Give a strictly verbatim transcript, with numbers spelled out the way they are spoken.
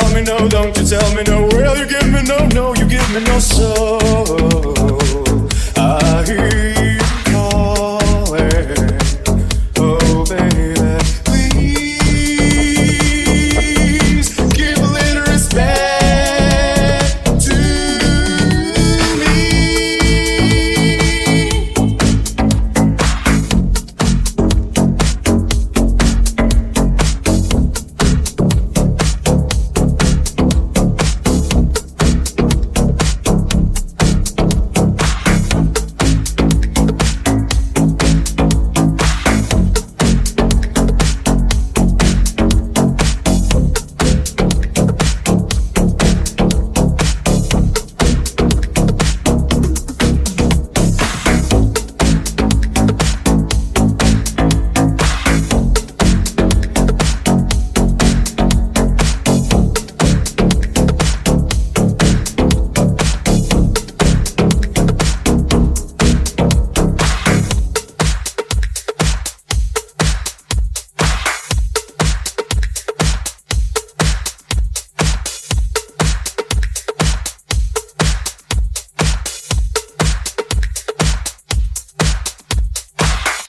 Tell me no, don't you tell me no. Will you give me no, no, you give me no soul.